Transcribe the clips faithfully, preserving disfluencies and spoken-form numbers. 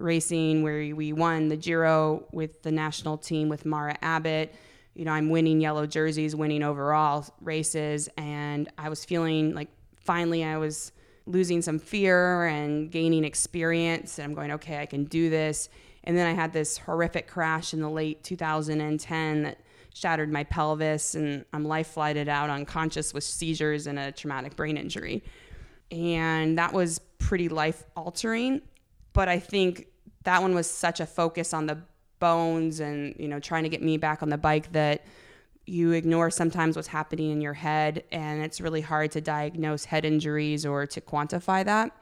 racing where we won the Giro with the national team with Mara Abbott. You know, I'm winning yellow jerseys, winning overall races, and I was feeling like finally I was losing some fear and gaining experience, and I'm going, okay, I can do this. And then I had this horrific crash in the late two thousand ten that shattered my pelvis, and I'm life flighted out unconscious with seizures and a traumatic brain injury. And that was pretty life altering. But I think that one was such a focus on the bones and, you know, trying to get me back on the bike that you ignore sometimes what's happening in your head. And it's really hard to diagnose head injuries or to quantify that.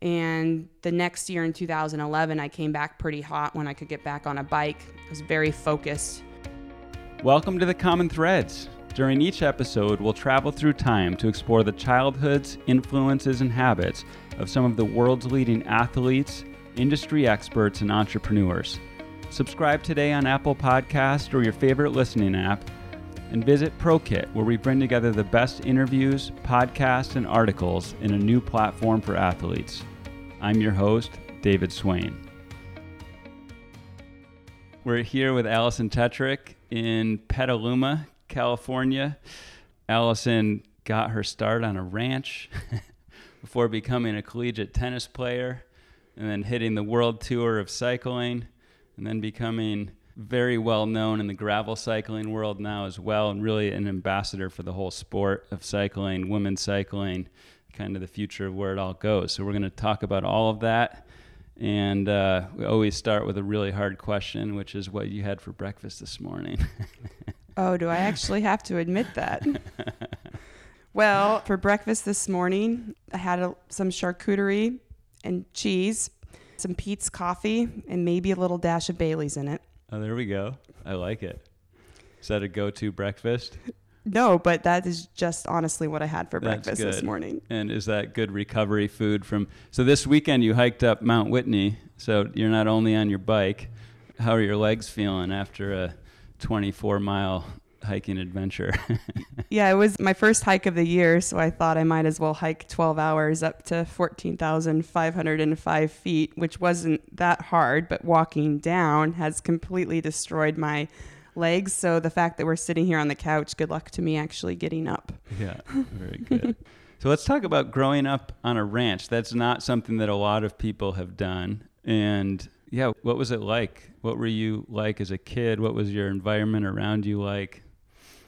And the next year in two thousand eleven, I came back pretty hot when I could get back on a bike. I was very focused. Welcome to the Common Threads. During each episode, we'll travel through time to explore the childhoods, influences, and habits of some of the world's leading athletes, industry experts, and entrepreneurs. Subscribe today on Apple Podcasts or your favorite listening app, and visit ProKit, where we bring together the best interviews, podcasts, and articles in a new platform for athletes. I'm your host, David Swain. We're here with Alison Tetrick in Petaluma, California. Alison got her start on a ranch before becoming a collegiate tennis player, and then hitting the world tour of cycling, and then becoming very well known in the gravel cycling world now as well, and really an ambassador for the whole sport of cycling, women's cycling, kind of the future of where it all goes. So we're going to talk about all of that. And uh, we always start with a really hard question, which is what you had for breakfast this morning. Oh, do I actually have to admit that? Well, for breakfast this morning, I had a, some charcuterie and cheese, some Peet's coffee, and maybe a little dash of Baileys in it. Oh, there we go. I like it. Is that a go-to breakfast? No, but that is just honestly what I had for That's breakfast good. This morning. And is that good recovery food from... So this weekend you hiked up Mount Whitney, so you're not only on your bike. How are your legs feeling after a twenty-four mile hiking adventure? Yeah, it was my first hike of the year, so I thought I might as well hike twelve hours up to fourteen thousand five hundred five feet, which wasn't that hard, but walking down has completely destroyed my legs. So the fact that we're sitting here on the couch, good luck to me actually getting up. Yeah, very good. So let's talk about growing up on a ranch. That's not something that a lot of people have done. And yeah, what was it like? What were you like as a kid? What was your environment around you like?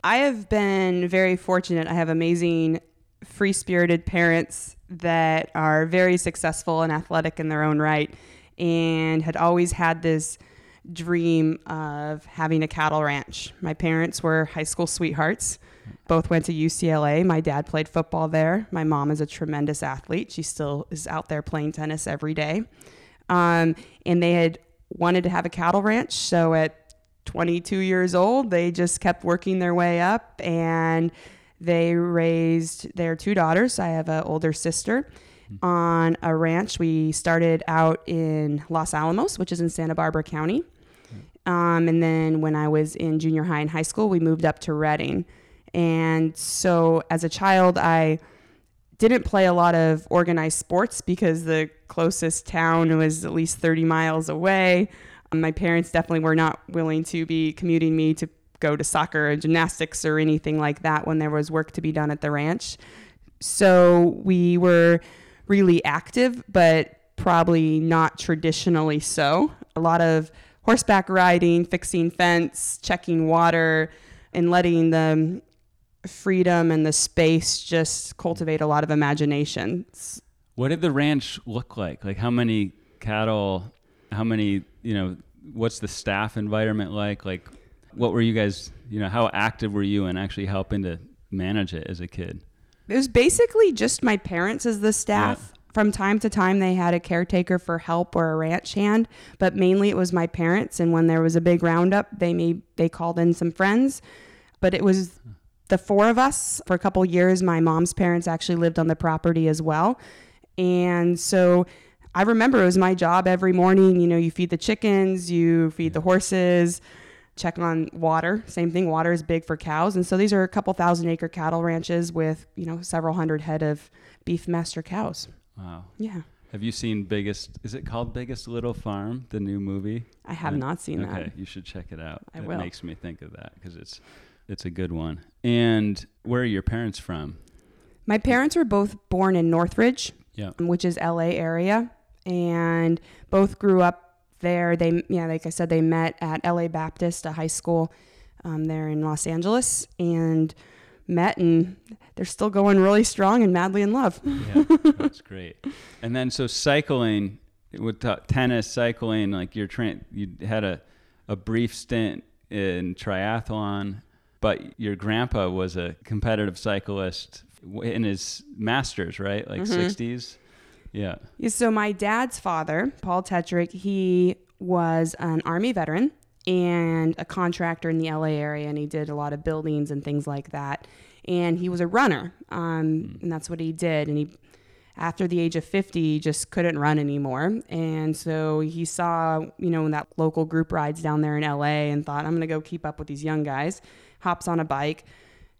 I have been very fortunate. I have amazing, free-spirited parents that are very successful and athletic in their own right, and had always had this dream of having a cattle ranch. My parents were high school sweethearts. Both went to U C L A. My dad played football there. My mom is a tremendous athlete. She still is out there playing tennis every day. Um, and they had wanted to have a cattle ranch. So at twenty-two years old, they just kept working their way up, and they raised their two daughters. I have an older sister. On a ranch. We started out in Los Alamos, which is in Santa Barbara County. Um, and then when I was in junior high and high school, we moved up to Redding. And so as a child, I didn't play a lot of organized sports because the closest town was at least thirty miles away. Um, my parents definitely were not willing to be commuting me to go to soccer or gymnastics or anything like that when there was work to be done at the ranch. So we were really active, but probably not traditionally so. A lot of horseback riding, fixing fence, checking water, and letting the freedom and the space just cultivate a lot of imagination. What did the ranch look like? Like how many cattle, how many, you know, what's the staff environment like? Like what were you guys, you know, how active were you in actually helping to manage it as a kid? It was basically just my parents as the staff. Yeah. From time to time, they had a caretaker for help or a ranch hand, but mainly it was my parents. And when there was a big roundup, they made, they called in some friends. But it was the four of us. For a couple of years, my mom's parents actually lived on the property as well. And so I remember it was my job every morning. You know, you feed the chickens, you feed the horses, check on water. Same thing. Water is big for cows. And so these are a couple thousand acre cattle ranches with, you know, several hundred head of beef master cows. Wow. Yeah. Have you seen Biggest? Is it called Biggest Little Farm? The new movie. I have and, not seen okay, that. Okay, you should check it out. I it will. It makes me think of that because it's it's a good one. And where are your parents from? My parents were both born in Northridge, yeah. which is L A area, and both grew up there. They yeah, like I said, they met at L A Baptist, a high school um, there in Los Angeles, and met, and they're still going really strong and madly in love. Yeah, that's great. And then so cycling, with tennis, cycling, like you're tra- you had a, a brief stint in triathlon, but your grandpa was a competitive cyclist in his masters, right? Like mm-hmm. sixties? Yeah. So my dad's father, Paul Tetrick, he was an Army veteran and a contractor in the L A area, and he did a lot of buildings and things like that. And he was a runner, um, and that's what he did. And he, after the age of fifty, he just couldn't run anymore. And so he saw, you know, that local group rides down there in L A and thought, I'm going to go keep up with these young guys. Hops on a bike,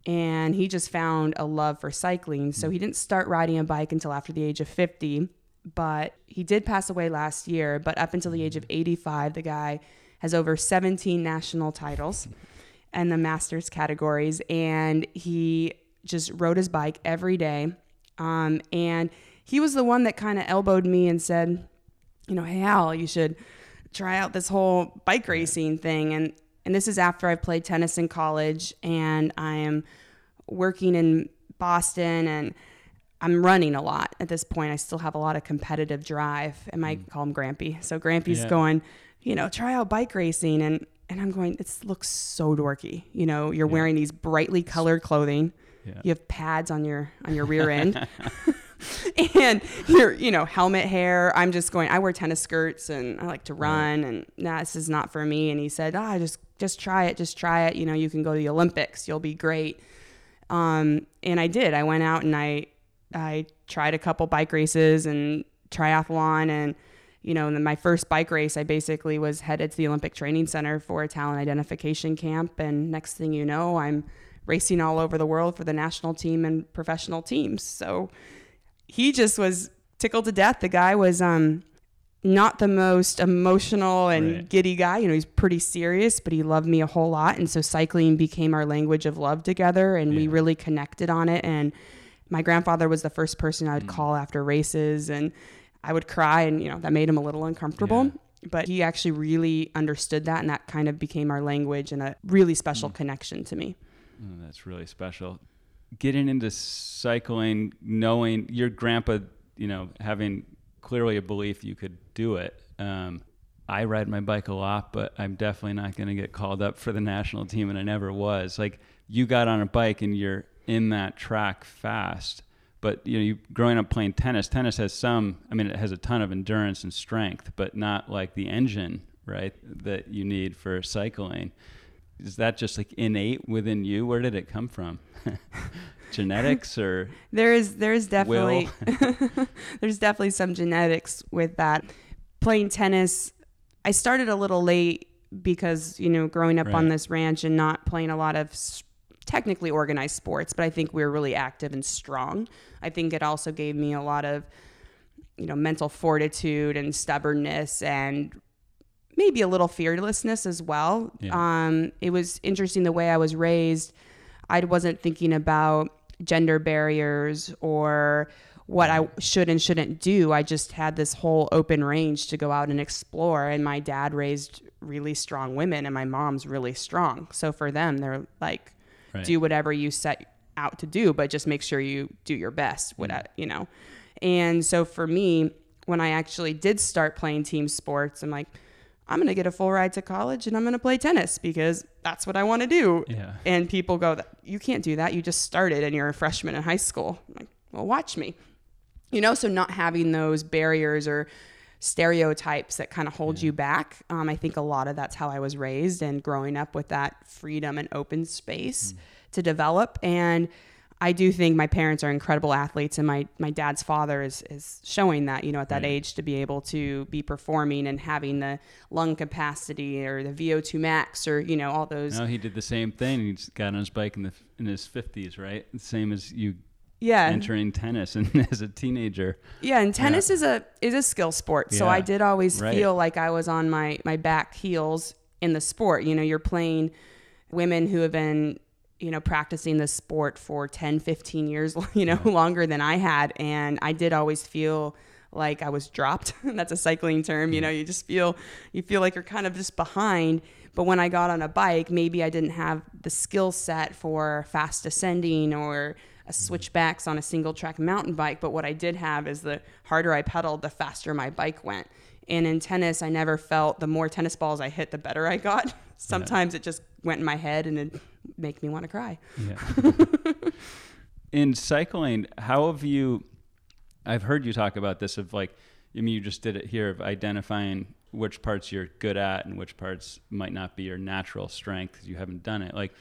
and he just found a love for cycling. So he didn't start riding a bike until after the age of fifty, but he did pass away last year. But up until the age of eighty-five, the guy has over seventeen national titles and the masters categories. And he just rode his bike every day. Um, and he was the one that kind of elbowed me and said, you know, hey, Al, you should try out this whole bike racing thing. And, and this is after I've played tennis in college and I am working in Boston and I'm running a lot at this point. I still have a lot of competitive drive. And I mm. call him Grampy. So Grampy's yeah. going, you know, try out bike racing. And, and I'm going, it looks so dorky. You know, you're yeah. wearing these brightly colored clothing. Yeah. You have pads on your, on your rear end and your, you know, helmet hair. I'm just going, I wear tennis skirts and I like to run right. and nah, this is not for me. And he said, ah, just, just try it. Just try it. You know, you can go to the Olympics. You'll be great. Um, and I did, I went out and I, I tried a couple bike races and triathlon and, you know, and then my first bike race, I basically was headed to the Olympic Training Center for a talent identification camp. And next thing you know, I'm racing all over the world for the national team and professional teams. So he just was tickled to death. The guy was um, not the most emotional and right. giddy guy. You know, he's pretty serious, but he loved me a whole lot. And so cycling became our language of love together. And yeah. we really connected on it. And my grandfather was the first person I would mm. call after races. And I would cry, and you know that made him a little uncomfortable, yeah. but he actually really understood that, and that kind of became our language and a really special mm. connection to me. Oh, that's really special. Getting into cycling, knowing your grandpa, you know, having clearly a belief you could do it. Um, I ride my bike a lot, but I'm definitely not going to get called up for the national team, and I never was. Like you got on a bike and you're in that track fast. But you know, you, growing up playing tennis, tennis has some, I mean, it has a ton of endurance and strength, but not like the engine, right, that you need for cycling. Is that just like innate within you? Where did it come from? Genetics or? There is, there's definitely, there's definitely some genetics with that. Playing tennis, I started a little late because, you know, growing up right. on this ranch and not playing a lot of sports, technically organized sports, but I think we were really active and strong. I think it also gave me a lot of, you know, mental fortitude and stubbornness and maybe a little fearlessness as well. Yeah. Um, it was interesting the way I was raised. I wasn't thinking about gender barriers or what I should and shouldn't do. I just had this whole open range to go out and explore. And my dad raised really strong women and my mom's really strong. So for them, they're like, right. do whatever you set out to do, but just make sure you do your best, whatever, you know? And so for me, when I actually did start playing team sports, I'm like, I'm going to get a full ride to college and I'm going to play tennis because that's what I want to do. Yeah. And people go, you can't do that. You just started and you're a freshman in high school. I'm like, well, watch me, you know? So not having those barriers or stereotypes that kind of hold yeah. you back. Um, I think a lot of that's how I was raised and growing up with that freedom and open space mm. to develop. And I do think my parents are incredible athletes, and my, my dad's father is, is showing that, you know, at that right. age to be able to be performing and having the lung capacity or the V O two max or, you know, all those. No, he did the same thing. He got on his bike in the in his fifties, right? Same as you yeah, entering tennis and as a teenager. Yeah, and tennis yeah. is a is a skill sport. So yeah. I did always right. feel like I was on my, my back heels in the sport. You know, you're playing women who have been, you know, practicing this sport for ten, fifteen years, you know, yeah. longer than I had. And I did always feel like I was dropped. That's a cycling term. You know, you just feel, you feel like you're kind of just behind. But when I got on a bike, maybe I didn't have the skill set for fast ascending or a switchbacks on a single track mountain bike. But what I did have is the harder I pedaled, the faster my bike went. And in tennis, I never felt the more tennis balls I hit, the better I got. Sometimes yeah. it just went in my head and it'd make me want to cry. Yeah. In cycling, how have you, I've heard you talk about this of like, I mean, you just did it here of identifying which parts you're good at and which parts might not be your natural strength because you haven't done it. Like,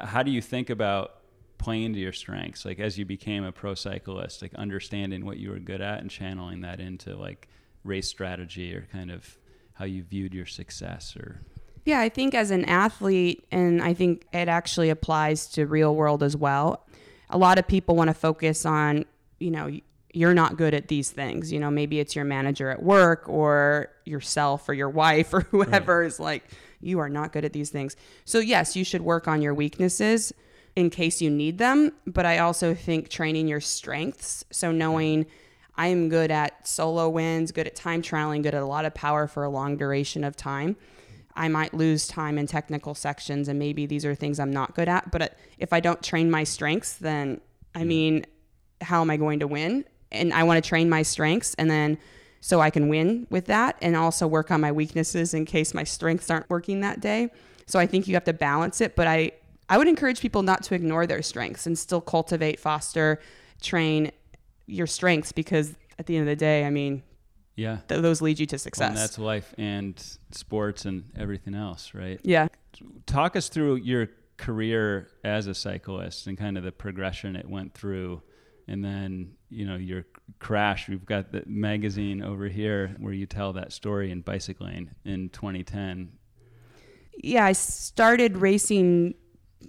how do you think about playing to your strengths? Like as you became a pro cyclist, like understanding what you were good at and channeling that into like race strategy or kind of how you viewed your success or... Yeah, I think as an athlete, and I think it actually applies to real world as well, a lot of people want to focus on, you know, you're not good at these things. You know, maybe it's your manager at work or yourself or your wife or whoever right. is like, you are not good at these things. So yes, you should work on your weaknesses in case you need them. But I also think training your strengths. So knowing I am good at solo wins, good at time trialing, good at a lot of power for a long duration of time. I might lose time in technical sections and maybe these are things I'm not good at. But if I don't train my strengths, then I mean, how am I going to win? And I want to train my strengths and then so I can win with that and also work on my weaknesses in case my strengths aren't working that day. So I think you have to balance it. But I, I would encourage people not to ignore their strengths and still cultivate, foster, train your strengths because at the end of the day, I mean... Yeah. Th- those lead you to success. And that's life and sports and everything else, right? Yeah. Talk us through your career as a cyclist and kind of the progression it went through. And then, you know, your crash. We've got the magazine over here where you tell that story in bicycling in twenty ten. Yeah, I started racing,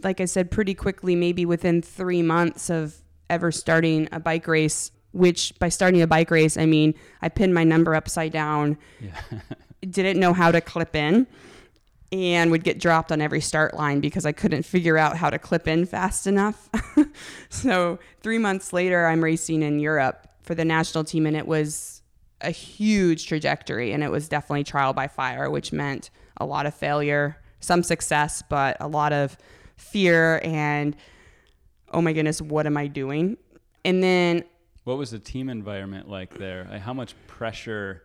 like I said, pretty quickly, maybe within three months of ever starting a bike race. Which by starting a bike race, I mean, I pinned my number upside down, yeah. didn't know how to clip in, and would get dropped on every start line because I couldn't figure out how to clip in fast enough. So three months later, I'm racing in Europe for the national team, and it was a huge trajectory, and it was definitely trial by fire, which meant a lot of failure, some success, but a lot of fear and, oh my goodness, what am I doing? And then... What was the team environment like there? How much pressure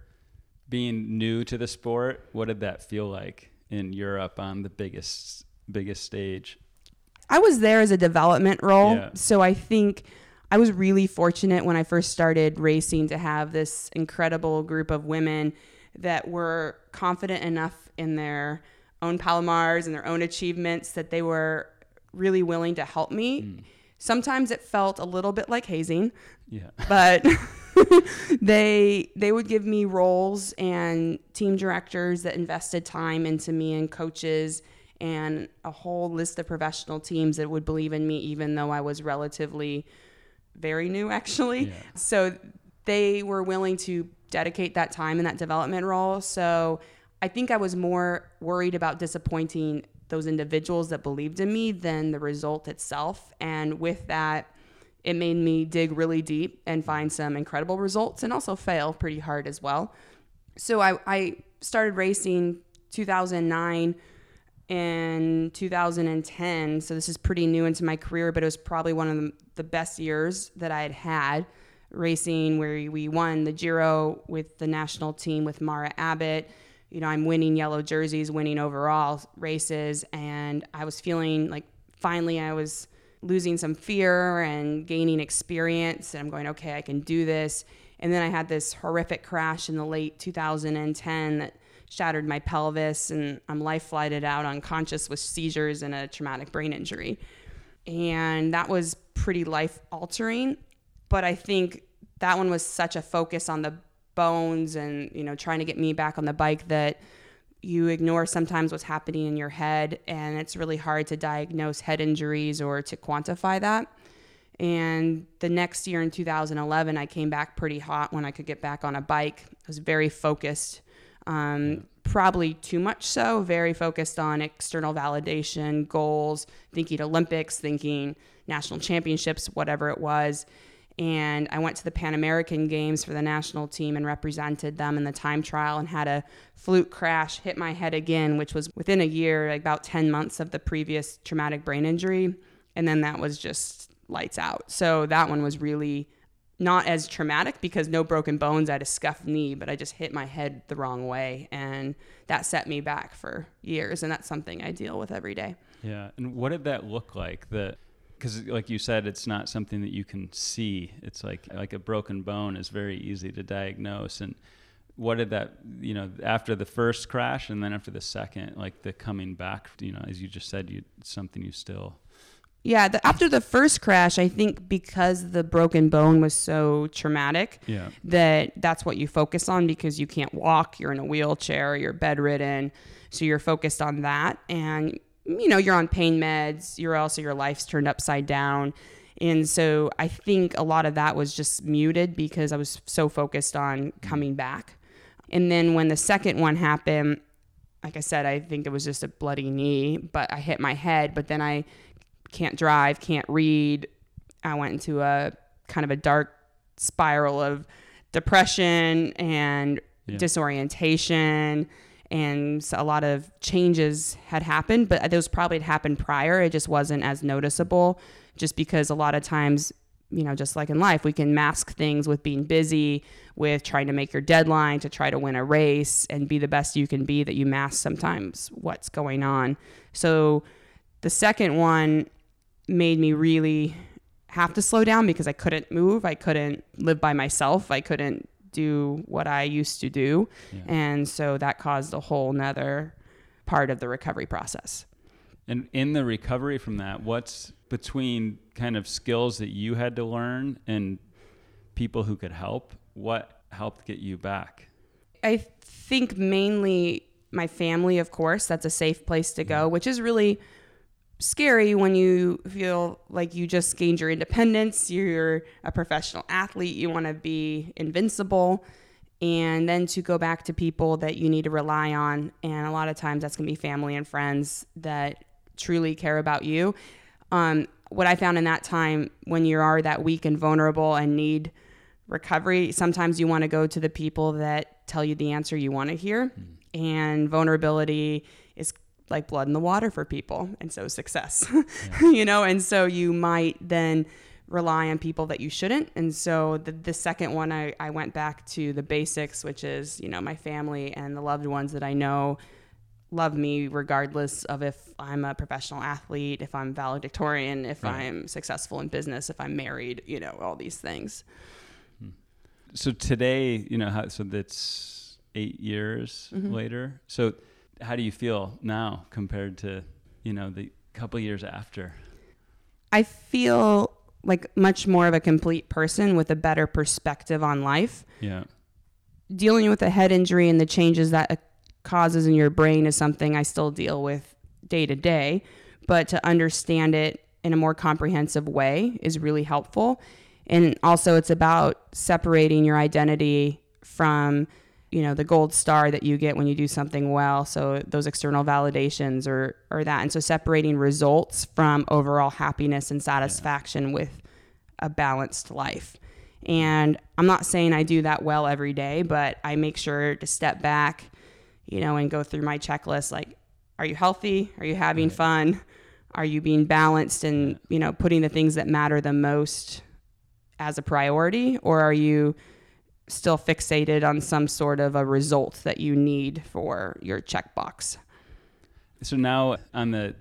being new to the sport? What did that feel like in Europe on the biggest, biggest stage? I was there as a development role. Yeah. So I think I was really fortunate when I first started racing to have this incredible group of women that were confident enough in their own palomars and their own achievements that they were really willing to help me. Mm. Sometimes it felt a little bit like hazing, yeah. but they they would give me roles and team directors that invested time into me and coaches and a whole list of professional teams that would believe in me, even though I was relatively very new, actually. Yeah. So they were willing to dedicate that time in that development role. So I think I was more worried about disappointing those individuals that believed in me than the result itself. And with that, it made me dig really deep and find some incredible results and also fail pretty hard as well. So I, I started racing two thousand nine and two thousand ten. So this is pretty new into my career, but it was probably one of the, the best years that I had had racing where we won the Giro with the national team with Mara Abbott. You know, I'm winning yellow jerseys, winning overall races, and I was feeling like finally I was losing some fear and gaining experience, and I'm going, okay, I can do this. And then I had this horrific crash in the late two thousand ten that shattered my pelvis, and I'm life-flighted out unconscious with seizures and a traumatic brain injury. And that was pretty life-altering, but I think that one was such a focus on the bones and, you know, trying to get me back on the bike that you ignore sometimes what's happening in your head. And it's really hard to diagnose head injuries or to quantify that. And the next year in two thousand eleven, I came back pretty hot when I could get back on a bike. I was very focused, um, probably too much so, very focused on external validation, goals, thinking Olympics, thinking national championships, whatever it was. And I went to the Pan American games for the national team and represented them in the time trial and had a fluke crash, hit my head again, which was within a year, like about ten months of the previous traumatic brain injury. And then that was just lights out. So that one was really not as traumatic because no broken bones. I had a scuffed knee, but I just hit my head the wrong way. And that set me back for years. And that's something I deal with every day. Yeah. And what did that look like? The Because like you said, it's not something that you can see. It's like like a broken bone is very easy to diagnose. And what did that, you know, after the first crash and then after the second, like the coming back, you know, as you just said, you it's something you still... Yeah, the, after the first crash, I think because the broken bone was so traumatic, yeah. that that's what you focus on because you can't walk, you're in a wheelchair, you're bedridden. So you're focused on that. And you know, you're on pain meds, you're also, your life's turned upside down. And so I think a lot of that was just muted because I was so focused on coming back. And then when the second one happened, like I said, I think it was just a bloody knee, but I hit my head, but then I can't drive, can't read. I went into a kind of a dark spiral of depression and yeah. disorientation. And a lot of changes had happened, but those probably had happened prior. It just wasn't as noticeable just because a lot of times, you know, just like in life, we can mask things with being busy, with trying to make your deadline, to try to win a race and be the best you can be, that you mask sometimes what's going on. So the second one made me really have to slow down because I couldn't move. I couldn't live by myself. I couldn't do what I used to do. Yeah. And so that caused a whole nother part of the recovery process. And in the recovery from that, what's between kind of skills that you had to learn and people who could help, what helped get you back? I think mainly my family, of course, that's a safe place to go, which is really scary when you feel like you just gained your independence, you're a professional athlete, you want to be invincible, and then to go back to people that you need to rely on. And a lot of times that's going to be family and friends that truly care about you. Um, what I found in that time, when you are that weak and vulnerable and need recovery, sometimes you want to go to the people that tell you the answer you want to hear. Mm. And vulnerability is like blood in the water for people, and so success. Yeah. You know, and so you might then rely on people that you shouldn't. And so the, the second one, I, I went back to the basics, which is, you know, my family and the loved ones that I know love me regardless of if I'm a professional athlete, if I'm valedictorian, if right. I'm successful in business, if I'm married, you know, all these things. So today, you know, how, so that's eight years mm-hmm. later. So how do you feel now compared to, you know, the couple years after? I feel like much more of a complete person with a better perspective on life. Yeah. Dealing with a head injury and the changes that it causes in your brain is something I still deal with day to day, but to understand it in a more comprehensive way is really helpful. And also it's about separating your identity from, you know, the gold star that you get when you do something well. So those external validations or, or that. And so separating results from overall happiness and satisfaction yeah. with a balanced life. And I'm not saying I do that well every day, but I make sure to step back, you know, and go through my checklist. Like, are you healthy? Are you having right. fun? Are you being balanced and, you know, putting the things that matter the most as a priority? Or are you still fixated on some sort of a result that you need for your checkbox? So now on the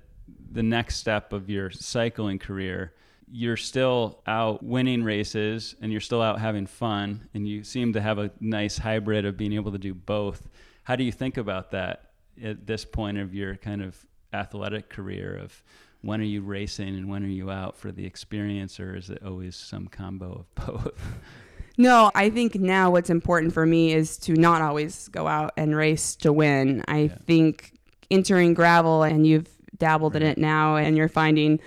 the next step of your cycling career, you're still out winning races and you're still out having fun, and you seem to have a nice hybrid of being able to do both. How do you think about that at this point of your kind of athletic career of when are you racing and when are you out for the experience, or is it always some combo of both? No, I think now what's important for me is to not always go out and race to win. I yeah. think entering gravel, and you've dabbled right. in it now, and you're finding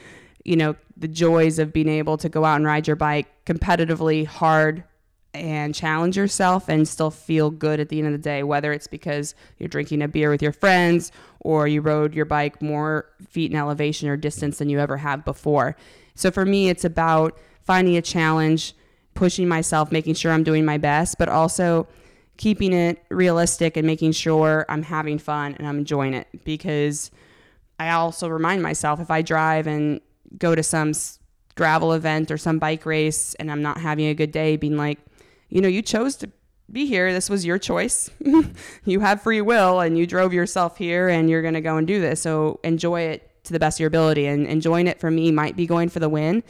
you know, the joys of being able to go out and ride your bike competitively hard and challenge yourself and still feel good at the end of the day, whether it's because you're drinking a beer with your friends or you rode your bike more feet in elevation or distance than you ever have before. So for me, it's about finding a challenge, pushing myself, making sure I'm doing my best, but also keeping it realistic and making sure I'm having fun and I'm enjoying it. Because I also remind myself, if I drive and go to some gravel event or some bike race and I'm not having a good day, being like, you know, you chose to be here. This was your choice. You have free will and you drove yourself here and you're going to go and do this. So enjoy it to the best of your ability. And enjoying it for me might be going for the win,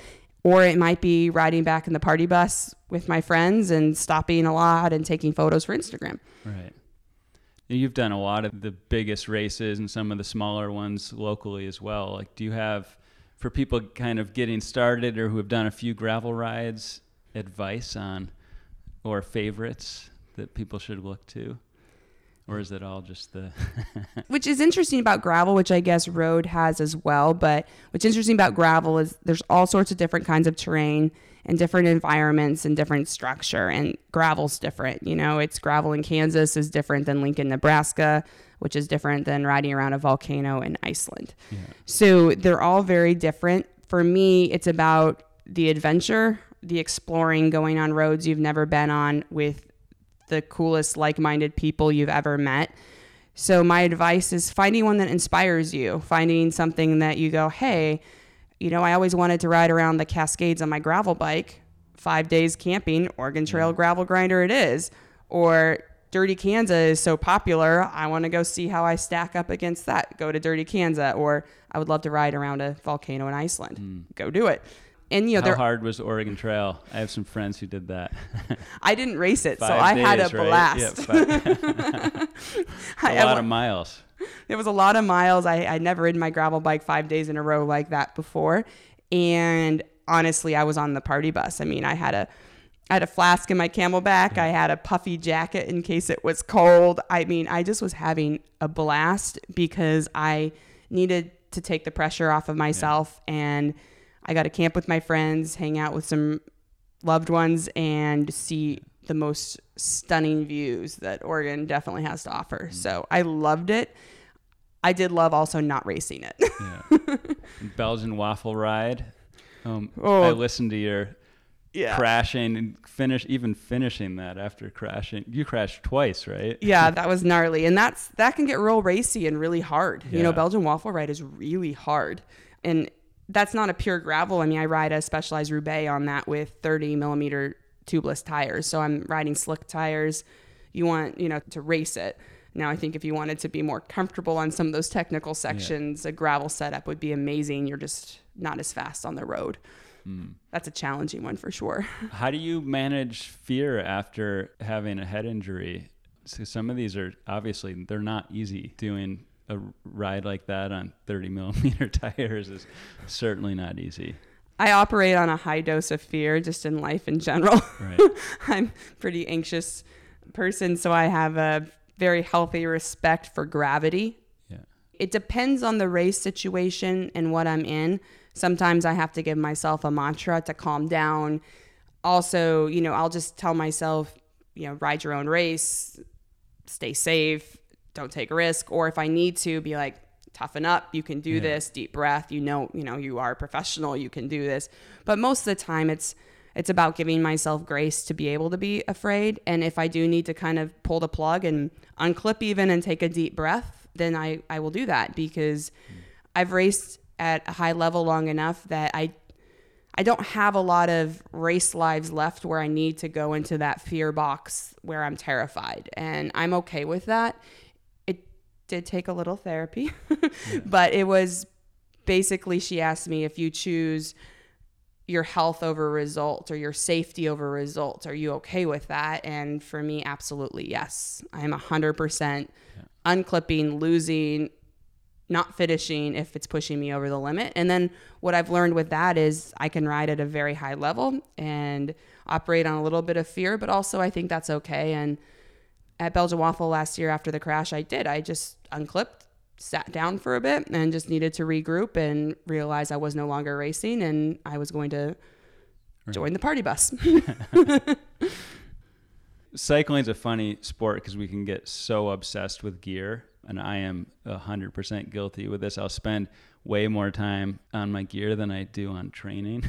or it might be riding back in the party bus with my friends and stopping a lot and taking photos for Instagram. Right. You've done a lot of the biggest races and some of the smaller ones locally as well. Like, do you have, for people kind of getting started or who have done a few gravel rides, advice on or favorites that people should look to? Or is it all just the... Which is interesting about gravel, which I guess road has as well, but what's interesting about gravel is there's all sorts of different kinds of terrain and different environments and different structure, and gravel's different. You know, it's gravel in Kansas is different than Lincoln, Nebraska, which is different than riding around a volcano in Iceland. Yeah. So they're all very different. For me, it's about the adventure, the exploring, going on roads you've never been on with the coolest like-minded people you've ever met. So my advice is finding one that inspires you, finding something that you go, hey, you know, I always wanted to ride around the Cascades on my gravel bike, five days camping, Oregon Trail gravel grinder it is, or Dirty Kanza is so popular, I want to go see how I stack up against that, go to Dirty Kanza, or I would love to ride around a volcano in Iceland, mm. go do it. And, you know, how hard was Oregon Trail? I have some friends who did that. I didn't race it, so I days, had a blast. Right? Yeah, a lot I, of miles. It was a lot of miles. I I'd never ridden my gravel bike five days in a row like that before. And honestly, I was on the party bus. I mean, I had a I had a flask in my Camelback. I had a puffy jacket in case it was cold. I mean, I just was having a blast because I needed to take the pressure off of myself, yeah. and I got to camp with my friends, hang out with some loved ones, and see the most stunning views that Oregon definitely has to offer. Mm. So I loved it. I did love also not racing it. Yeah. Belgian Waffle Ride. Um, oh. I listened to your yeah. crashing and finish, even finishing that after crashing. You crashed twice, right? Yeah, that was gnarly. And that's that can get real racy and really hard. Yeah. You know, Belgian Waffle Ride is really hard. And that's not a pure gravel. I mean, I ride a Specialized Roubaix on that with thirty millimeter tubeless tires. So I'm riding slick tires. You want, you know, to race it. Now, I think if you wanted to be more comfortable on some of those technical sections, yeah. a gravel setup would be amazing. You're just not as fast on the road. Mm. That's a challenging one for sure. How do you manage fear after having a head injury? So some of these are obviously, they're not easy doing. A ride like that on thirty millimeter tires is certainly not easy. I operate on a high dose of fear just in life in general. Right. I'm a pretty anxious person, so I have a very healthy respect for gravity. Yeah. It depends on the race situation and what I'm in. Sometimes I have to give myself a mantra to calm down. Also, you know, I'll just tell myself, you know, ride your own race, stay safe. Don't take a risk. Or if I need to be like, toughen up, you can do yeah. this, deep breath, you know, you know, you are a professional, you can do this. But most of the time it's, it's about giving myself grace to be able to be afraid. And if I do need to kind of pull the plug and unclip even and take a deep breath, then I, I will do that because mm. I've raced at a high level long enough that I, I don't have a lot of race lives left where I need to go into that fear box where I'm terrified, and I'm okay with that. Did take a little therapy, yeah. but it was basically, she asked me, if you choose your health over results or your safety over results, are you okay with that? And for me, absolutely. Yes. I'm a hundred percent unclipping, losing, not finishing if it's pushing me over the limit. And then what I've learned with that is I can ride at a very high level and operate on a little bit of fear, but also I think that's okay. And at Belgian Waffle last year after the crash, I did. I just unclipped, sat down for a bit and just needed to regroup and realize I was no longer racing and I was going to right. join the party bus. Cycling is a funny sport because we can get so obsessed with gear, and I am one hundred percent guilty with this. I'll spend way more time on my gear than I do on training.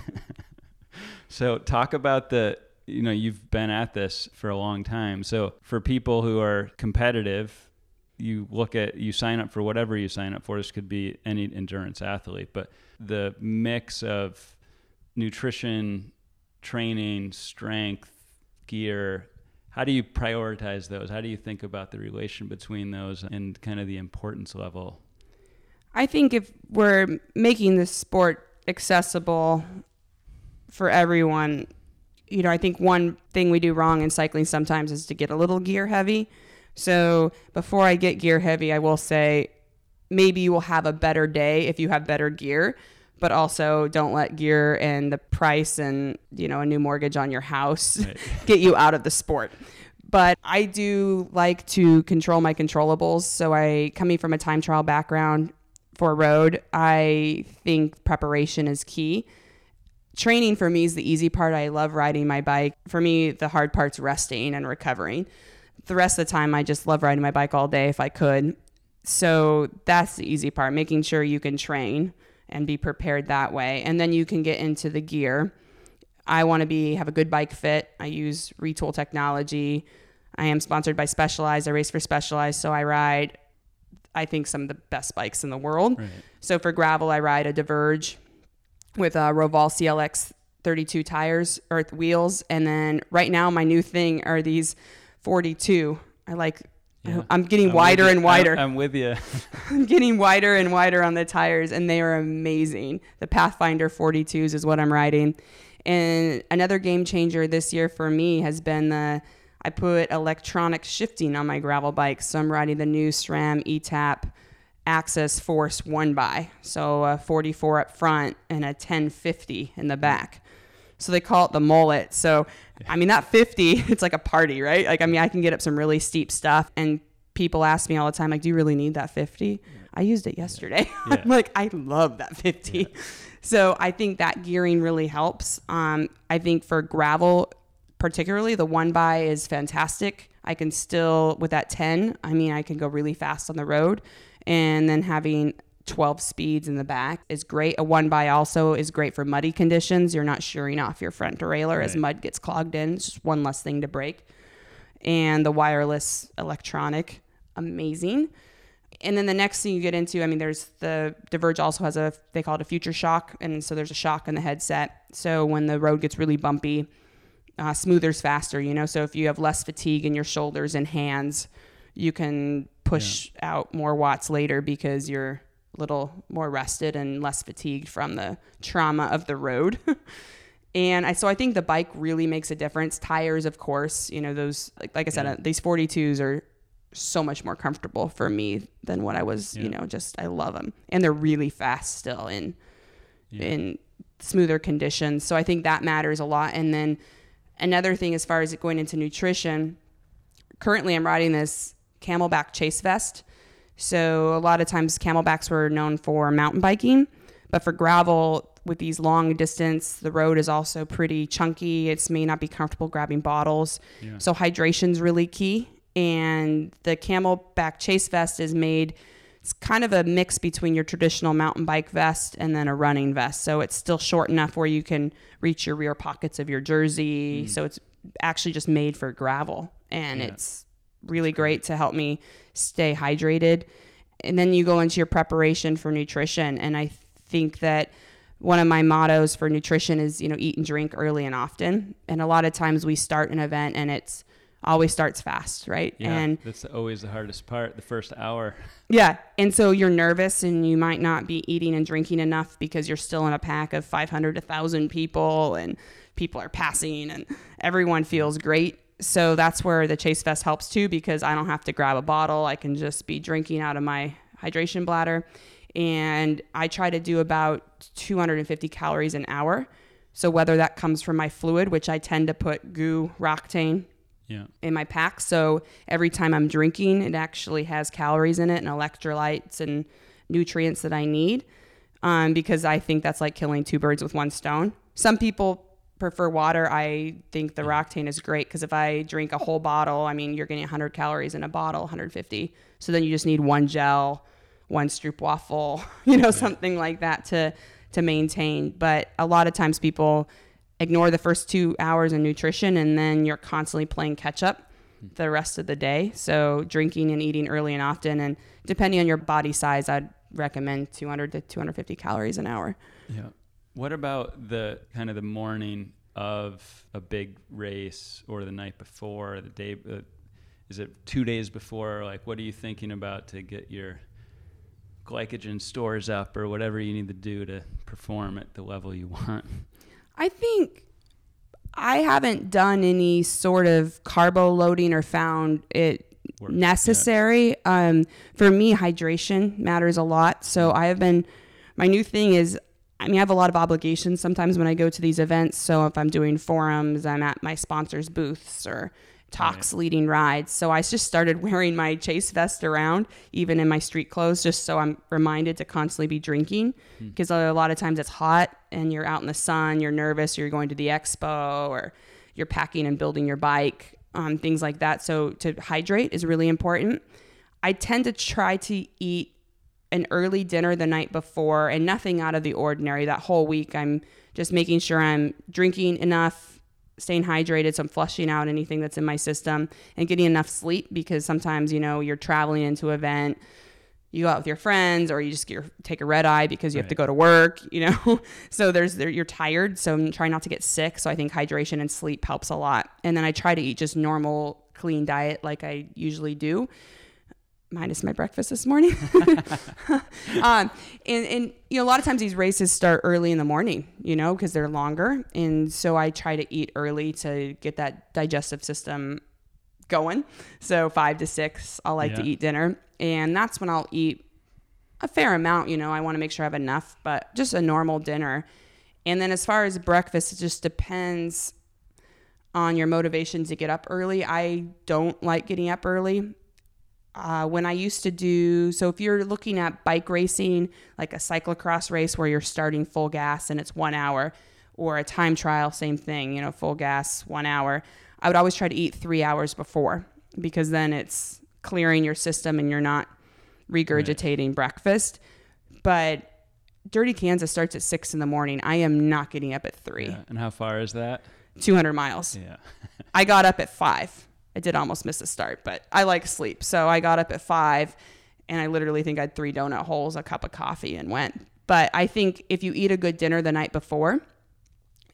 So talk about the, you know, you've been at this for a long time. So for people who are competitive, you look at, you sign up for whatever you sign up for. This could be any endurance athlete, but the mix of nutrition, training, strength, gear, how do you prioritize those? How do you think about the relation between those and kind of the importance level? I think if we're making this sport accessible for everyone, you know, I think one thing we do wrong in cycling sometimes is to get a little gear heavy. So before I get gear heavy, I will say, maybe you will have a better day if you have better gear, but also don't let gear and the price and, you know, a new mortgage on your house right. get you out of the sport. But I do like to control my controllables. So I, coming from a time trial background for road, I think preparation is key. Training for me is the easy part. I love riding my bike. For me, the hard part's resting and recovering. The rest of the time, I just love riding my bike all day if I could. So that's the easy part, making sure you can train and be prepared that way. And then you can get into the gear. I want to be have a good bike fit. I use Retool technology. I am sponsored by Specialized. I race for Specialized, so I ride, I think, some of the best bikes in the world. Right. So for gravel, I ride a Diverge with a Roval C L X thirty-two tires, earth wheels. And then right now, my new thing are these forty-two. I like, yeah. I'm getting I'm wider and wider. I'm with you. I'm getting wider and wider on the tires, and they are amazing. The Pathfinder forty-twos is what I'm riding. And another game changer this year for me has been the, I put electronic shifting on my gravel bike. So I'm riding the new SRAM E T A P Access Force one by. So a forty-four up front and a ten fifty in the back. So they call it the mullet. So, I mean, that fifty, it's like a party, right? Like, I mean, I can get up some really steep stuff. And people ask me all the time, like, do you really need that fifty? Yeah. I used it yesterday. Yeah. I'm like, I love that fifty. Yeah. So I think that gearing really helps. Um, I think for gravel, particularly, the one by is fantastic. I can still, with that ten, I mean, I can go really fast on the road. And then having twelve speeds in the back is great. A one by also is great for muddy conditions. You're not shearing off your front derailleur right. as mud gets clogged in. It's just one less thing to break. And the wireless electronic, amazing. And then the next thing you get into, I mean, there's the Diverge also has a, they call it a future shock. And so there's a shock in the headset. So when the road gets really bumpy, uh, smoothers faster, you know? So if you have less fatigue in your shoulders and hands, you can push yeah. out more watts later because you're a little more rested and less fatigued from the trauma of the road. and I, so I think the bike really makes a difference. Tires, of course, you know, those, like, like I said, yeah. uh, these forty-twos are so much more comfortable for me than what I was, yeah. you know, just, I love them. And they're really fast still in, yeah. in smoother conditions. So I think that matters a lot. And then another thing, as far as it going into nutrition, currently I'm riding this Camelback chase vest. So a lot of times Camelbacks were known for mountain biking, but for gravel with these long distance, the road is also pretty chunky. It's may not be comfortable grabbing bottles. Yeah. So hydration's really key. And the Camelback chase vest is made, it's kind of a mix between your traditional mountain bike vest and then a running vest. So it's still short enough where you can reach your rear pockets of your jersey. Mm. So it's actually just made for gravel, and yeah. it's really great to help me stay hydrated. And then you go into your preparation for nutrition. And I think that one of my mottos for nutrition is, you know, eat and drink early and often. And a lot of times we start an event and it's always starts fast, right? Yeah, and that's always the hardest part, the first hour. Yeah. And so you're nervous and you might not be eating and drinking enough because you're still in a pack of five hundred, one thousand people and people are passing and everyone feels great. So that's where the Chase Fest helps too, because I don't have to grab a bottle. I can just be drinking out of my hydration bladder. And I try to do about two hundred fifty calories an hour. So whether that comes from my fluid, which I tend to put goo, Roctane, yeah. in my pack. So every time I'm drinking, it actually has calories in it and electrolytes and nutrients that I need, um, because I think that's like killing two birds with one stone. Some people prefer water. I think the Roctane is great because if I drink a whole bottle, I mean, you're getting one hundred calories in a bottle, one hundred fifty. So then you just need one gel, one Stroop waffle, you know, yeah. something like that to to maintain. But a lot of times people ignore the first two hours of nutrition, and then you're constantly playing catch up the rest of the day. So drinking and eating early and often, and depending on your body size, I'd recommend two hundred to two hundred fifty calories an hour. Yeah. What about the kind of the morning of a big race, or the night before, the day? Uh, is it two days before? Like, what are you thinking about to get your glycogen stores up, or whatever you need to do to perform at the level you want? I think I haven't done any sort of carbo loading or found it Work. necessary. Yeah. Um, for me, hydration matters a lot. So I have been, my new thing is, I mean, I have a lot of obligations sometimes when I go to these events. So if I'm doing forums, I'm at my sponsors' booths or talks right. leading rides. So I just started wearing my chase vest around, even in my street clothes, just so I'm reminded to constantly be drinking, because mm. a lot of times it's hot and you're out in the sun, you're nervous, you're going to the expo, or you're packing and building your bike, um, things like that. So to hydrate is really important. I tend to try to eat an early dinner the night before, and nothing out of the ordinary that whole week. I'm just making sure I'm drinking enough, staying hydrated, so I'm flushing out anything that's in my system, and getting enough sleep, because sometimes, you know, you're traveling into an event, you go out with your friends, or you just get your, take a red eye because you right. have to go to work, you know, so there's there, you're tired. So I'm trying not to get sick. So I think hydration and sleep helps a lot. And then I try to eat just normal, clean diet like I usually do, minus my breakfast this morning. um, and, and, you know, a lot of times these races start early in the morning, you know, because they're longer. And so I try to eat early to get that digestive system going. So five to six, I'll like yeah. to eat dinner. And that's when I'll eat a fair amount. You know, I want to make sure I have enough, but just a normal dinner. And then as far as breakfast, it just depends on your motivation to get up early. I don't like getting up early. Uh, when I used to do, so if you're looking at bike racing, like a cyclocross race where you're starting full gas and it's one hour, or a time trial, same thing, you know, full gas, one hour, I would always try to eat three hours before, because then it's clearing your system and you're not regurgitating right. breakfast. But Dirty Kanza starts at six in the morning. I am not getting up at three. Yeah. And how far is that? two hundred miles. Yeah. I got up at five. I did almost miss a start, but I like sleep. So I got up at five, and I literally think I had three donut holes, a cup of coffee, and went. But I think if you eat a good dinner the night before,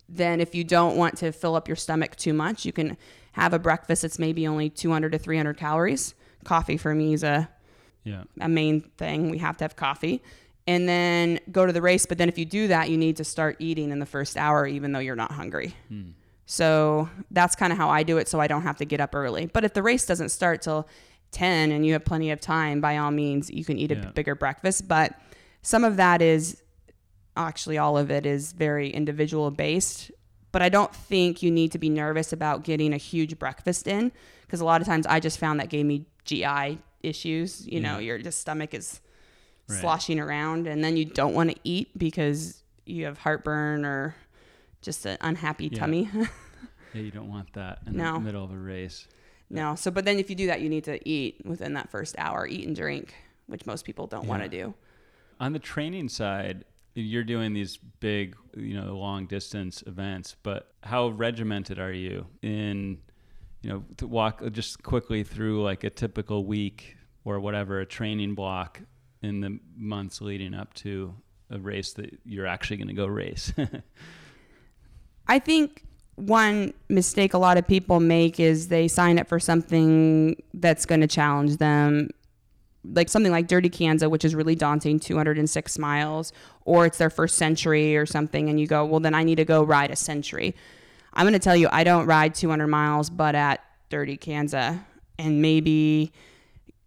then if you don't want to fill up your stomach too much, you can have a breakfast that's maybe only two hundred to three hundred calories. Coffee for me is a, yeah. a main thing. We have to have coffee. And then go to the race. But then if you do that, you need to start eating in the first hour, even though you're not hungry. Hmm. So that's kind of how I do it, so I don't have to get up early. But if the race doesn't start till ten and you have plenty of time, by all means, you can eat a yeah. b- bigger breakfast. But some of that is, actually all of it is very individual based. But I don't think you need to be nervous about getting a huge breakfast in, because a lot of times I just found that gave me G I issues. You yeah. know, your just stomach is right. sloshing around, and then you don't want to eat because you have heartburn or just an unhappy yeah. tummy. Yeah, you don't want that in no. the middle of a race. No. So, but then if you do that, you need to eat within that first hour, eat and drink, which most people don't yeah. want to do. On the training side, you're doing these big, you know, long distance events, but how regimented are you in, you know, to walk just quickly through like a typical week or whatever, a training block in the months leading up to a race that you're actually going to go race? I think one mistake a lot of people make is they sign up for something that's going to challenge them, like something like Dirty Kanza, which is really daunting, two hundred six miles, or it's their first century or something, and you go, well, then I need to go ride a century. I'm going to tell you, I don't ride two hundred miles, but at Dirty Kanza, and maybe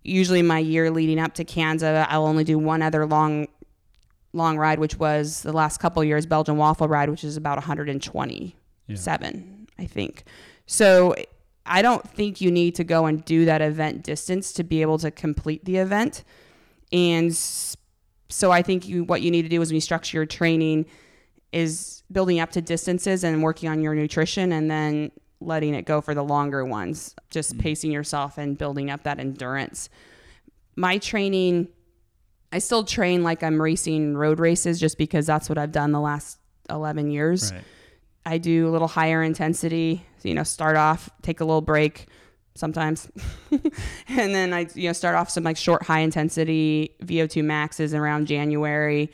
usually my year leading up to Kanza, I'll only do one other long long ride, which was the last couple of years, Belgian Waffle Ride, which is about one hundred twenty-seven, yeah. I think. So I don't think you need to go and do that event distance to be able to complete the event. And so I think you, what you need to do is when you structure your training is building up to distances and working on your nutrition and then letting it go for the longer ones, just mm-hmm. pacing yourself and building up that endurance. My training, I still train like I'm racing road races just because that's what I've done the last eleven years. Right. I do a little higher intensity, you know, start off, take a little break sometimes. And then I, you know, start off some like short, high intensity V O two maxes around January,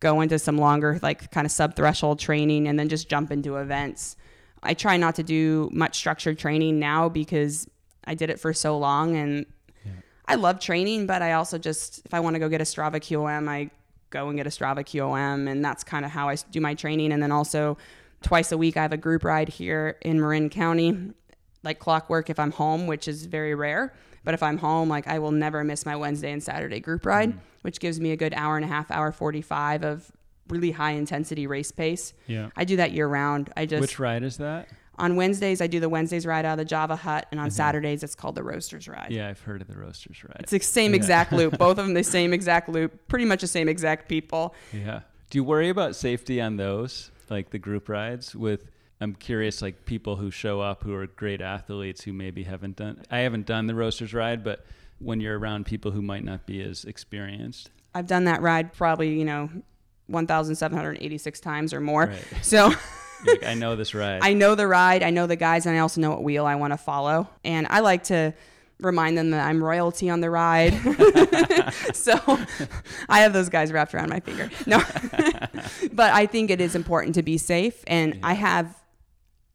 go into some longer, like kind of sub threshold training, and then just jump into events. I try not to do much structured training now because I did it for so long, and yeah. I love training, but I also just, if I want to go get a Strava Q O M, I go and get a Strava Q O M, and that's kind of how I do my training. And then also twice a week, I have a group ride here in Marin County, like clockwork if I'm home, which is very rare. But if I'm home, like I will never miss my Wednesday and Saturday group ride, mm. which gives me a good hour and a half, hour forty-five of really high intensity race pace. Yeah. I do that year round. I just Which ride is that? On Wednesdays, I do the Wednesdays ride out of the Java Hut, and on mm-hmm. Saturdays, it's called the Roasters Ride. Yeah, I've heard of the Roasters Ride. It's the same yeah. exact loop. Both of them the same exact loop. Pretty much the same exact people. Yeah. Do you worry about safety on those? Like the group rides with, I'm curious, like people who show up who are great athletes who maybe haven't done, I haven't done the Roasters Ride, but when you're around people who might not be as experienced. I've done that ride probably, you know, one thousand seven hundred eighty-six times or more. Right. So like, I know this ride. I know the ride. I know the guys, and I also know what wheel I want to follow. And I like to remind them that I'm royalty on the ride. So I have those guys wrapped around my finger. No, but I think it is important to be safe. And yeah. I have,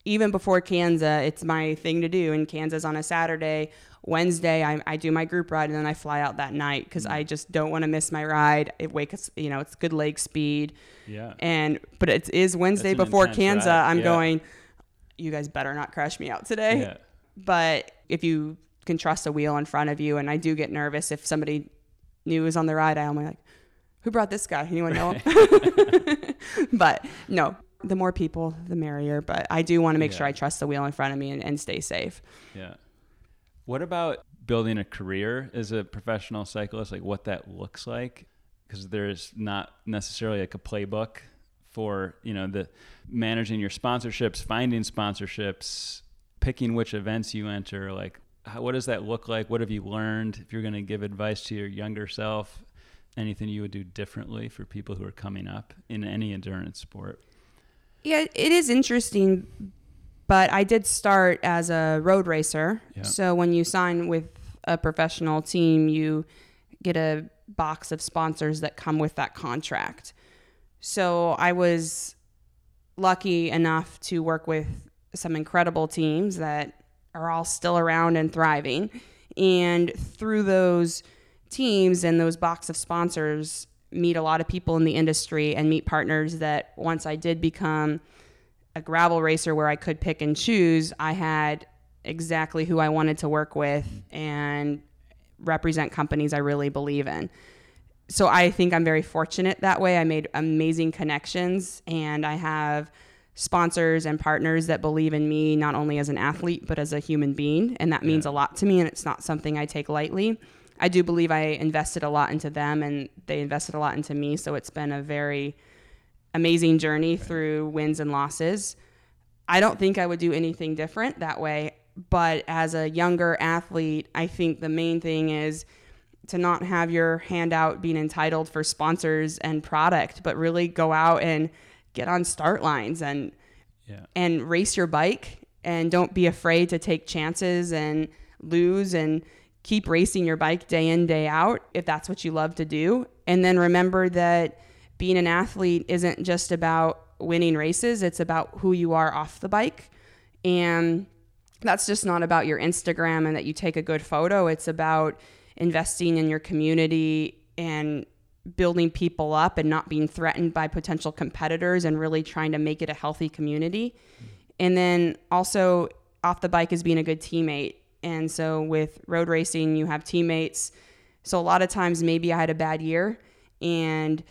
even before Kanza, it's my thing to do. And Kanza's on a Saturday. Wednesday, I, I do my group ride, and then I fly out that night because mm. I just don't want to miss my ride. It wakes, you know, it's good leg speed. Yeah. And, but it is Wednesday before Kanza. Ride. I'm yeah. going, you guys better not crash me out today. Yeah. But if you can trust a wheel in front of you, and I do get nervous if somebody new was on the ride, I'm like, who brought this guy? Anyone know him? But no, the more people, the merrier. But I do want to make yeah. sure I trust the wheel in front of me and, and stay safe. Yeah. What about building a career as a professional cyclist? Like what that looks like? Because there's not necessarily like a playbook for, you know, the managing your sponsorships, finding sponsorships, picking which events you enter. Like how, what does that look like? What have you learned? If you're going to give advice to your younger self, anything you would do differently for people who are coming up in any endurance sport? Yeah, it is interesting, but I did start as a road racer. Yeah. So when you sign with a professional team, you get a box of sponsors that come with that contract. So I was lucky enough to work with some incredible teams that are all still around and thriving. And through those teams and those box of sponsors, meet a lot of people in the industry and meet partners that once I did become a gravel racer where I could pick and choose, I had exactly who I wanted to work with and represent companies I really believe in. So I think I'm very fortunate that way. I made amazing connections, and I have sponsors and partners that believe in me, not only as an athlete, but as a human being. And that yeah. means a lot to me, and it's not something I take lightly. I do believe I invested a lot into them, and they invested a lot into me. So it's been a very amazing journey right. through wins and losses. I don't think I would do anything different that way. But as a younger athlete, I think the main thing is to not have your hand out being entitled for sponsors and product, but really go out and get on start lines and yeah. and race your bike, and don't be afraid to take chances and lose, and keep racing your bike day in, day out, if that's what you love to do. And then remember that being an athlete isn't just about winning races. It's about who you are off the bike. And that's just not about your Instagram and that you take a good photo. It's about investing in your community and building people up and not being threatened by potential competitors, and really trying to make it a healthy community. And then also off the bike is being a good teammate. And so with road racing, you have teammates. So a lot of times maybe I had a bad year and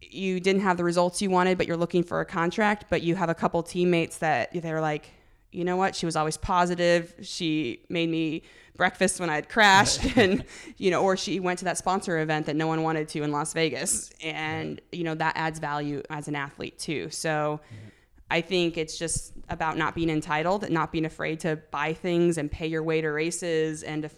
you didn't have the results you wanted, but you're looking for a contract, but you have a couple teammates that they're like, you know what? She was always positive. She made me breakfast when I had crashed, and, you know, or she went to that sponsor event that no one wanted to in Las Vegas. And, you know, that adds value as an athlete too. So yeah. I think it's just about not being entitled and not being afraid to buy things and pay your way to races and to f-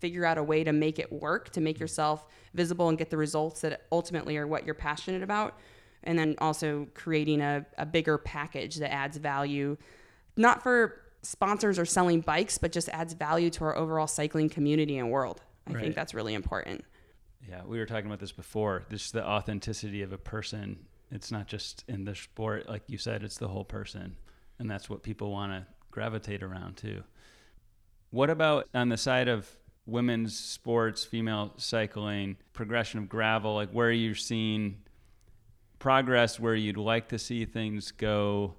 figure out a way to make it work, to make yourself visible and get the results that ultimately are what you're passionate about. And then also creating a, a bigger package that adds value, not for sponsors or selling bikes, but just adds value to our overall cycling community and world. I right. think that's really important. Yeah, we were talking about this before. This is the authenticity of a person. It's not just in the sport, like you said, it's the whole person. And that's what people want to gravitate around too. What about on the side of women's sports, female cycling, progression of gravel, like where you're seeing progress, where you'd like to see things go?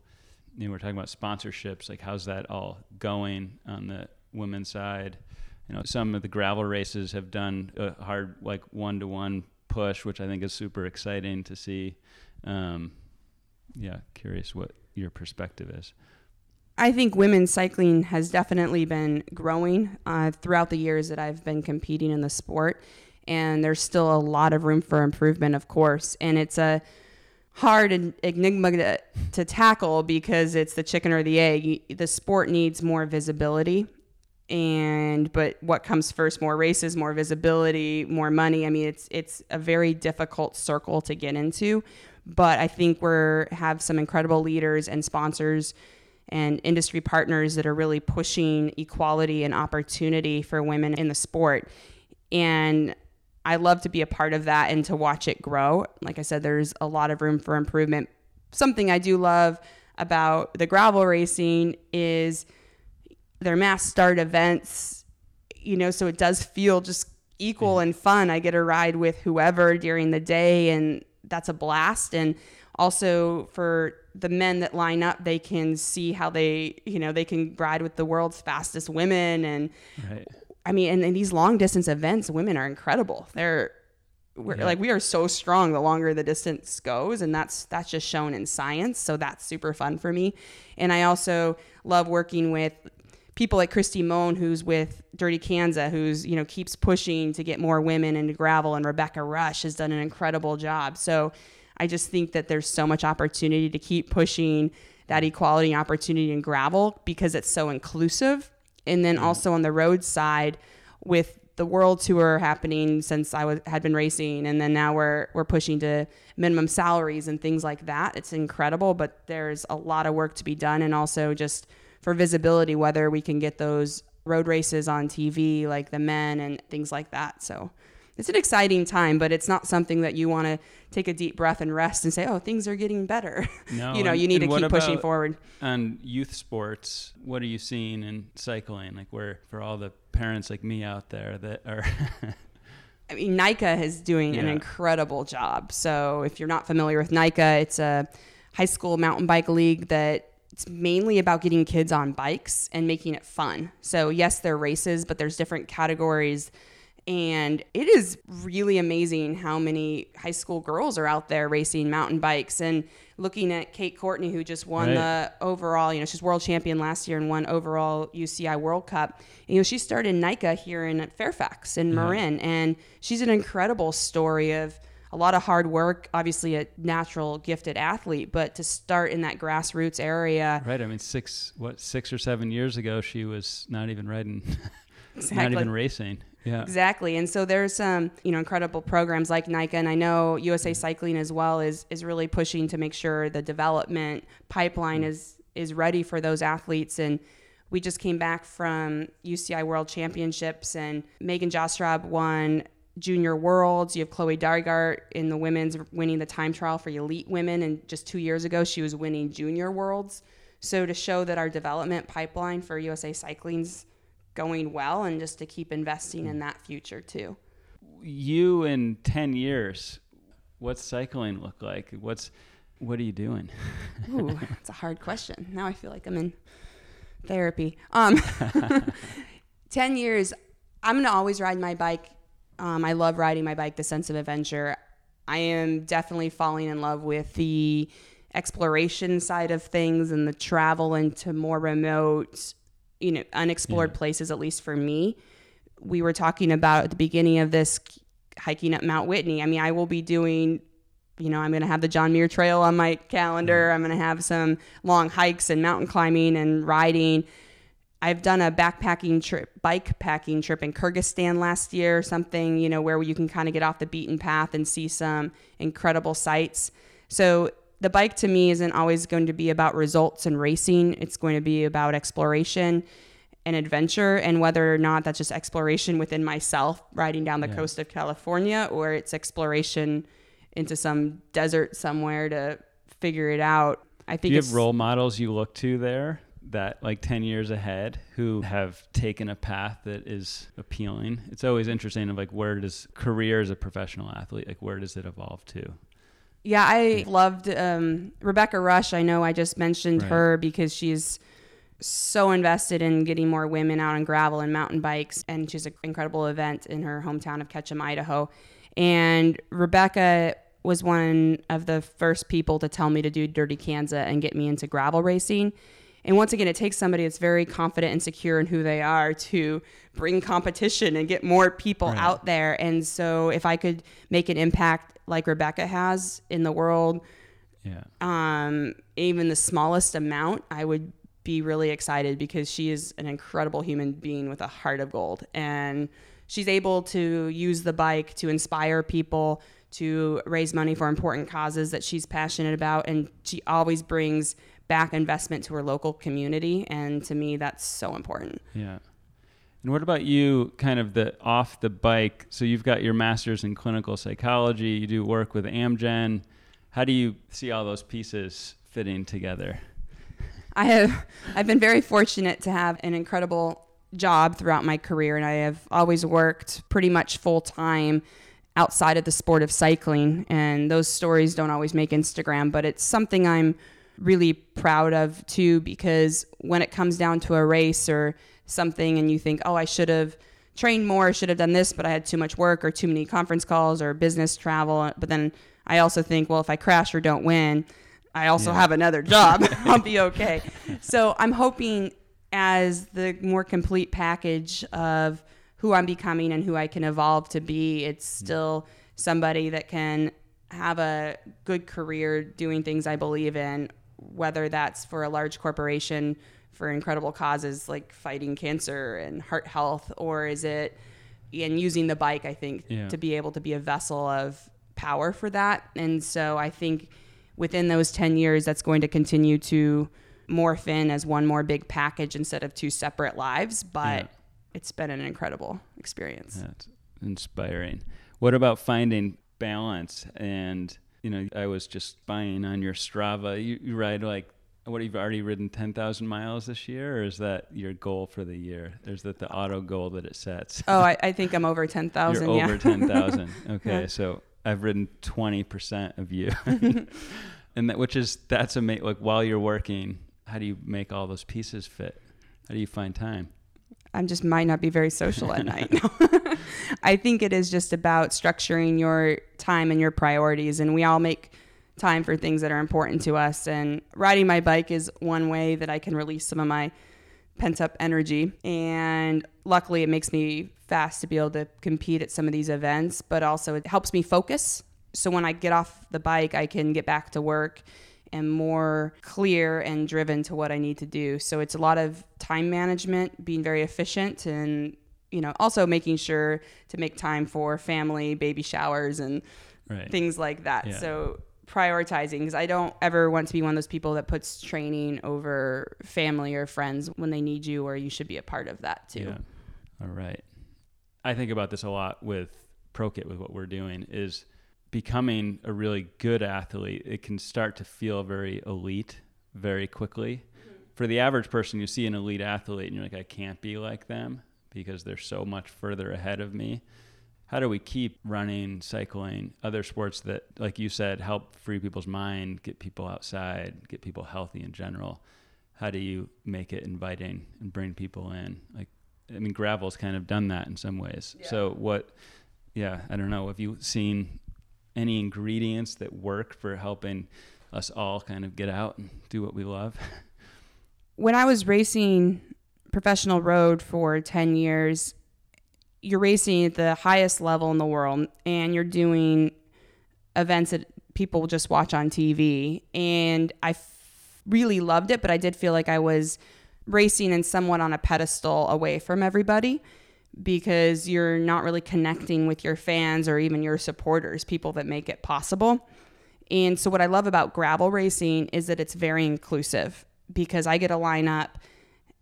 You know, we're talking about sponsorships, like how's that all going on the women's side? You know, some of the gravel races have done a hard, like one-to-one push, which I think is super exciting to see. Um, yeah, curious what your perspective is. I think women's cycling has definitely been growing uh, throughout the years that I've been competing in the sport, and there's still a lot of room for improvement, of course. And it's a hard enigma to, to tackle because it's the chicken or the egg. The sport needs more visibility. And but what comes first? More races, more visibility, more money. I mean, it's it's a very difficult circle to get into, but I think we're have some incredible leaders and sponsors and industry partners that are really pushing equality and opportunity for women in the sport. And I love to be a part of that and to watch it grow. Like I said, there's a lot of room for improvement. Something I do love about the gravel racing is their mass start events, you know, so it does feel just equal and fun. I get a ride with whoever during the day, and that's a blast. And also for the men that line up, they can see how they, you know, they can ride with the world's fastest women. And right. I mean, and in these long distance events, women are incredible. They're we're, yeah. like, we are so strong the longer the distance goes. And that's, that's just shown in science. So that's super fun for me. And I also love working with people like Christy Moan, who's with Dirty Kanza, who's, you know, keeps pushing to get more women into gravel, and Rebecca Rush has done an incredible job. So I just think that there's so much opportunity to keep pushing that equality and opportunity in gravel because it's so inclusive. And then also on the road side with the World Tour happening since I was, had been racing, and then now we're we're pushing to minimum salaries and things like that. It's incredible, but there's a lot of work to be done, and also just for visibility, whether we can get those road races on T V like the men and things like that. So it's an exciting time, but it's not something that you want to take a deep breath and rest and say, oh, things are getting better. No, you know, and, you need to keep pushing forward. On youth sports, what are you seeing in cycling? Like where, for all the parents like me out there that are... I mean, NICA is doing yeah. an incredible job. So if you're not familiar with NICA, it's a high school mountain bike league that it's mainly about getting kids on bikes and making it fun. So yes, there are races, but there's different categories. And it is really amazing how many high school girls are out there racing mountain bikes. And looking at Kate Courtney, who just won right. the overall, you know, she's world champion last year and won overall U C I World Cup. And, you know, she started NICA here in Fairfax in mm-hmm. Marin. And she's an incredible story of a lot of hard work, obviously a natural gifted athlete, but to start in that grassroots area. Right. I mean, six, what, six or seven years ago, she was not even riding, exactly. not even racing. Yeah. Exactly. And so there's some, um, you know, incredible programs like NICA, and I know U S A Cycling as well is is really pushing to make sure the development pipeline is is ready for those athletes. And we just came back from U C I World Championships, and Megan Jostrab won Junior Worlds. You have Chloe Dargart in the women's winning the time trial for elite women, and just two years ago she was winning Junior Worlds. So to show that our development pipeline for U S A Cycling's going well, and just to keep investing in that future too. You in ten years, what's cycling look like? What's, what are you doing? Ooh, that's a hard question. Now I feel like I'm in therapy. Um, ten years, I'm going to always ride my bike. Um, I love riding my bike, the sense of adventure. I am definitely falling in love with the exploration side of things and the travel into more remote, you know, unexplored yeah. places, at least for me. We were talking about at the beginning of this hiking up Mount Whitney. I mean, I will be doing, you know, I'm going to have the John Muir Trail on my calendar. Yeah. I'm going to have some long hikes and mountain climbing and riding. I've done a backpacking trip, bike packing trip in Kyrgyzstan last year, something, you know, where you can kind of get off the beaten path and see some incredible sights. So the bike to me isn't always going to be about results and racing. It's going to be about exploration and adventure, and whether or not that's just exploration within myself, riding down the yeah. coast of California, or it's exploration into some desert somewhere to figure it out. I think. Do you have role models you look to there that like ten years ahead who have taken a path that is appealing? It's always interesting of like, where does career as a professional athlete, like where does it evolve to? Yeah, I loved um, Rebecca Rush. I know I just mentioned right. her because she's so invested in getting more women out on gravel and mountain bikes. And she's an incredible event in her hometown of Ketchum, Idaho. And Rebecca was one of the first people to tell me to do Dirty Kanza and get me into gravel racing. And once again, it takes somebody that's very confident and secure in who they are to bring competition and get more people right. out there. And so if I could make an impact like Rebecca has in the world, yeah. um, even the smallest amount, I would be really excited, because she is an incredible human being with a heart of gold. And she's able to use the bike to inspire people, to raise money for important causes that she's passionate about. And she always brings back investment to her local community. And to me, that's so important. Yeah. And what about you, kind of the off the bike? So you've got your master's in clinical psychology, you do work with Amgen. How do you see all those pieces fitting together? I have, I've been very fortunate to have an incredible job throughout my career. And I have always worked pretty much full time outside of the sport of cycling. And those stories don't always make Instagram, but it's something I'm really proud of too, because when it comes down to a race or something and you think, oh, I should have trained more, should have done this, but I had too much work or too many conference calls or business travel. But then I also think, well, if I crash or don't win, I also yeah. have another job. I'll be okay. So I'm hoping, as the more complete package of who I'm becoming and who I can evolve to be, it's still somebody that can have a good career doing things I believe in, whether that's for a large corporation, for incredible causes like fighting cancer and heart health, or is it and using the bike, I think, yeah. to be able to be a vessel of power for that. And so I think within those ten years, that's going to continue to morph in as one more big package instead of two separate lives. But yeah. it's been an incredible experience. That's inspiring. What about finding balance? And, you know, I was just spying on your Strava. You, you ride like, what, you've already ridden ten thousand miles this year, or is that your goal for the year? There's that the auto goal that it sets. Oh, I, I think I'm over ten thousand. You're yeah. over ten thousand. Okay. Yeah. So I've ridden twenty percent of you. And that, which is, that's amazing. Like while you're working, how do you make all those pieces fit? How do you find time? I just might not be very social at night. I think it is just about structuring your time and your priorities. And we all make time for things that are important to us. And riding my bike is one way that I can release some of my pent up energy. And luckily it makes me fast to be able to compete at some of these events, but also it helps me focus. So when I get off the bike, I can get back to work and more clear and driven to what I need to do. So it's a lot of time management, being very efficient, and, you know, also making sure to make time for family, baby showers, and right. things like that. Yeah. So prioritizing, because I don't ever want to be one of those people that puts training over family or friends when they need you, or you should be a part of that too. Yeah. All right. I think about this a lot with ProKit, with what we're doing, is becoming a really good athlete. It can start to feel very elite very quickly. Mm-hmm. For the average person, you see an elite athlete and you're like, I can't be like them because they're so much further ahead of me. How do we keep running, cycling, other sports that, like you said, help free people's mind, get people outside, get people healthy in general? How do you make it inviting and bring people in? Like, I mean, gravel's kind of done that in some ways. Yeah. So what, yeah, I don't know. Have you seen any ingredients that work for helping us all kind of get out and do what we love. When I was racing professional road for ten years, you're racing at the highest level in the world, and you're doing events that people just watch on T V. And I f- really loved it, but I did feel like I was racing and somewhat on a pedestal away from everybody, because you're not really connecting with your fans or even your supporters, people that make it possible. And so what I love about gravel racing is that it's very inclusive, because I get to line up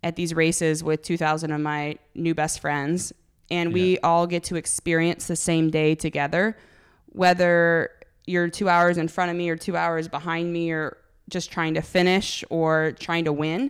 at these races with two thousand of my new best friends, and we yeah. all get to experience the same day together, whether you're two hours in front of me or two hours behind me or just trying to finish or trying to win.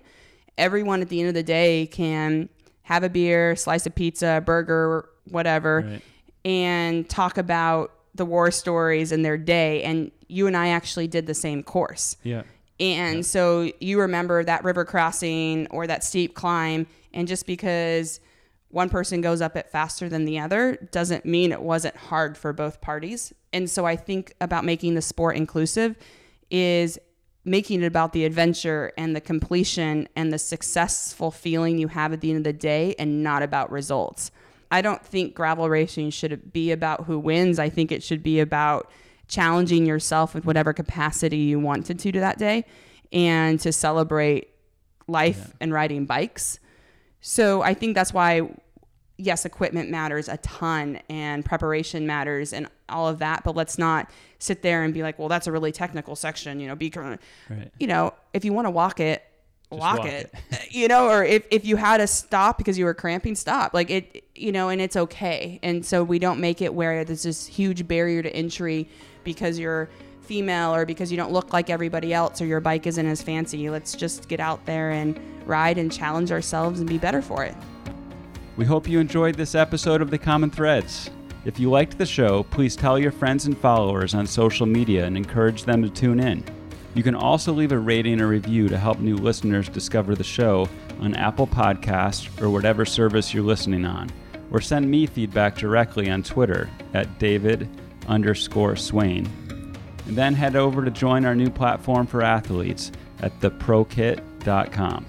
Everyone at the end of the day can have a beer, slice of pizza, burger, whatever, right. and talk about the war stories and their day. And you and I actually did the same course. Yeah. And yeah. so you remember that river crossing or that steep climb. And just because one person goes up it faster than the other doesn't mean it wasn't hard for both parties. And so I think about making the sport inclusive is making it about the adventure and the completion and the successful feeling you have at the end of the day, and not about results. I don't think gravel racing should be about who wins. I think it should be about challenging yourself with whatever capacity you wanted to do that day, and to celebrate life yeah. and riding bikes. So I think that's why, yes, equipment matters a ton, and preparation matters, and all of that, but let's not sit there and be like, well, that's a really technical section, you know, be, right. you know, if you want to walk it, walk, walk it, it. you know, or if, if you had to stop because you were cramping, stop, like it, you know, and it's okay. And so we don't make it where there's this huge barrier to entry because you're female or because you don't look like everybody else or your bike isn't as fancy. Let's just get out there and ride and challenge ourselves and be better for it. We hope you enjoyed this episode of The Common Threads. If you liked the show, please tell your friends and followers on social media and encourage them to tune in. You can also leave a rating or review to help new listeners discover the show on Apple Podcasts or whatever service you're listening on, or send me feedback directly on Twitter at David underscore Swain. And then head over to join our new platform for athletes at the pro kit dot com.